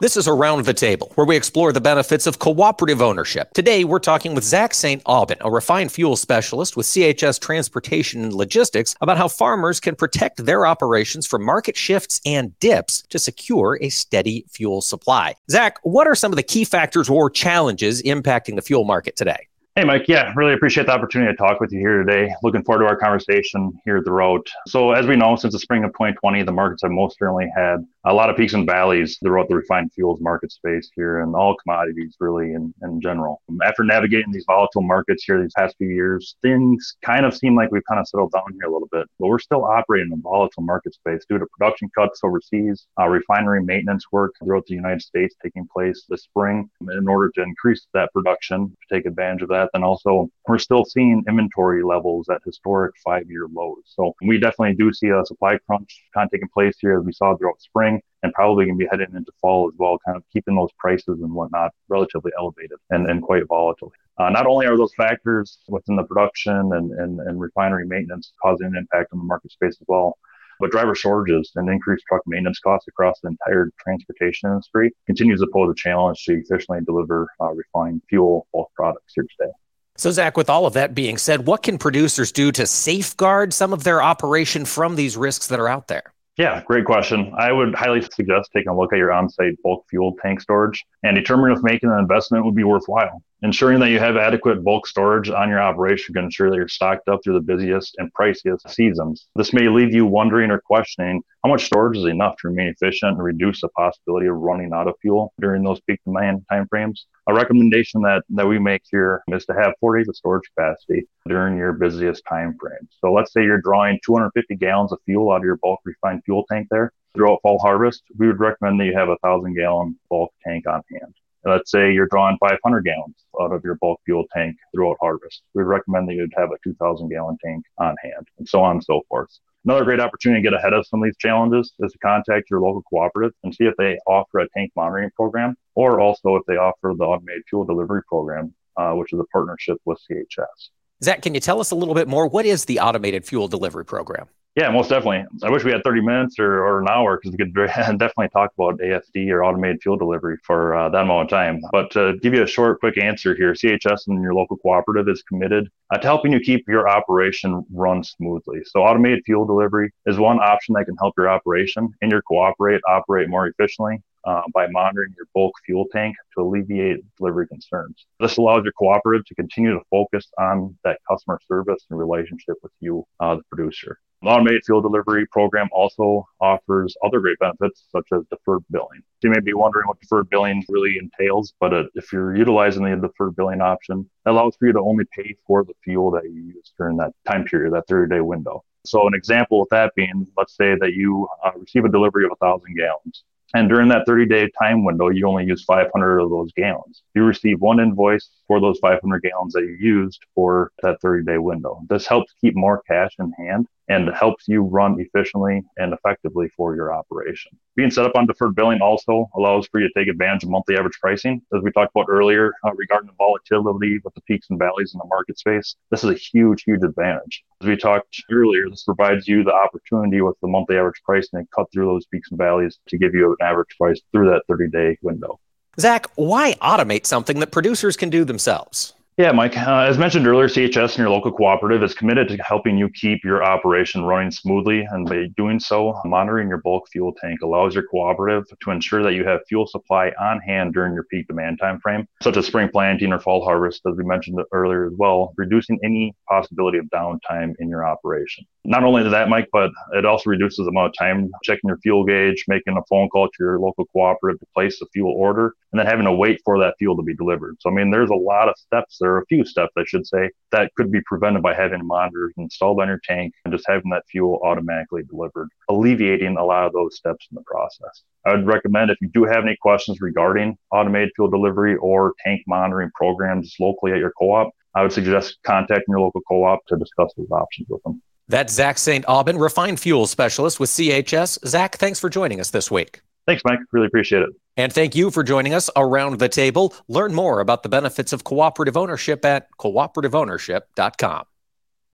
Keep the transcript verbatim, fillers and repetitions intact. This is Around the Table, where we explore the benefits of cooperative ownership. Today, we're talking with Zach Saint Aubin, a refined fuel specialist with C H S Transportation and Logistics, about how farmers can protect their operations from market shifts and dips to secure a steady fuel supply. Zach, what are some of the key factors or challenges impacting the fuel market today? Hey, Mike. Yeah, really appreciate the opportunity to talk with you here today. Looking forward to our conversation here at the route. So as we know, since the spring of twenty twenty, the markets have most certainly had a lot of peaks and valleys throughout the refined fuels market space here and all commodities really in, in general. After navigating these volatile markets here these past few years, things kind of seem like we've kind of settled down here a little bit, but we're still operating in a volatile market space due to production cuts overseas, uh, refinery maintenance work throughout the United States taking place this spring in order to increase that production, to take advantage of that. And also, we're still seeing inventory levels at historic five-year lows. So we definitely do see a supply crunch kind of taking place here as we saw throughout spring and probably going to be heading into fall as well, kind of keeping those prices and whatnot relatively elevated and, and quite volatile. Uh, not only are those factors within the production and, and, and refinery maintenance causing an impact on the market space as well, but driver shortages and increased truck maintenance costs across the entire transportation industry continues to pose a challenge to efficiently deliver uh, refined fuel bulk products here today. So, Zach, with all of that being said, what can producers do to safeguard some of their operation from these risks that are out there? Yeah, great question. I would highly suggest taking a look at your on-site bulk fuel tank storage and determining if making an investment would be worthwhile. Ensuring that you have adequate bulk storage on your operation can ensure that you're stocked up through the busiest and priciest seasons. This may leave you wondering or questioning how much storage is enough to remain efficient and reduce the possibility of running out of fuel during those peak demand timeframes. A recommendation that, that we make here is to have four days of storage capacity during your busiest timeframe. So let's say you're drawing two hundred fifty gallons of fuel out of your bulk refined fuel tank there. Throughout fall harvest, we would recommend that you have a one thousand gallon bulk tank on hand. Let's say you're drawing five hundred gallons out of your bulk fuel tank throughout harvest. We recommend that you'd have a two thousand gallon tank on hand, and so on and so forth. Another great opportunity to get ahead of some of these challenges is to contact your local cooperative and see if they offer a tank monitoring program, or also if they offer the automated fuel delivery program, uh, which is a partnership with C H S. Zach, can you tell us a little bit more? What is the automated fuel delivery program? Yeah, most definitely. I wish we had thirty minutes or, or an hour because we could definitely talk about A F D or automated fuel delivery for uh, that amount of time. But to give you a short, quick answer here, C H S and your local cooperative is committed uh, to helping you keep your operation run smoothly. So automated fuel delivery is one option that can help your operation and your cooperate operate more efficiently uh, by monitoring your bulk fuel tank to alleviate delivery concerns. This allows your cooperative to continue to focus on that customer service and relationship with you, uh, the producer. The automated fuel delivery program also offers other great benefits, such as deferred billing. You may be wondering what deferred billing really entails, but uh, if you're utilizing the deferred billing option, it allows for you to only pay for the fuel that you use during that time period, that thirty-day window. So an example with that being, let's say that you uh, receive a delivery of one thousand gallons. And during that thirty-day time window, you only use five hundred of those gallons. You receive one invoice for those five hundred gallons that you used for that thirty-day window. This helps keep more cash in hand and helps you run efficiently and effectively for your operation. Being set up on deferred billing also allows for you to take advantage of monthly average pricing. As we talked about earlier uh, regarding the volatility with the peaks and valleys in the market space, this is a huge, huge advantage. As we talked earlier, this provides you the opportunity with the monthly average pricing and cut through those peaks and valleys to give you an average price through that thirty-day window. Zach, why automate something that producers can do themselves? Yeah, Mike, uh, as mentioned earlier, C H S and your local cooperative is committed to helping you keep your operation running smoothly. And by doing so, monitoring your bulk fuel tank allows your cooperative to ensure that you have fuel supply on hand during your peak demand timeframe, such as spring planting or fall harvest, as we mentioned earlier as well, reducing any possibility of downtime in your operation. Not only that, Mike, but it also reduces the amount of time checking your fuel gauge, making a phone call to your local cooperative to place the fuel order, and then having to wait for that fuel to be delivered. So, I mean, there's a lot of steps. There are a few steps, I should say, that could be prevented by having monitors installed on your tank and just having that fuel automatically delivered, alleviating a lot of those steps in the process. I would recommend if you do have any questions regarding automated fuel delivery or tank monitoring programs locally at your co-op, I would suggest contacting your local co-op to discuss those options with them. That's Zach Saint Aubin, refined fuel specialist with C H S. Zach, thanks for joining us this week. Thanks, Mike. Really appreciate it. And thank you for joining us around the table. Learn more about the benefits of cooperative ownership at cooperative ownership dot com.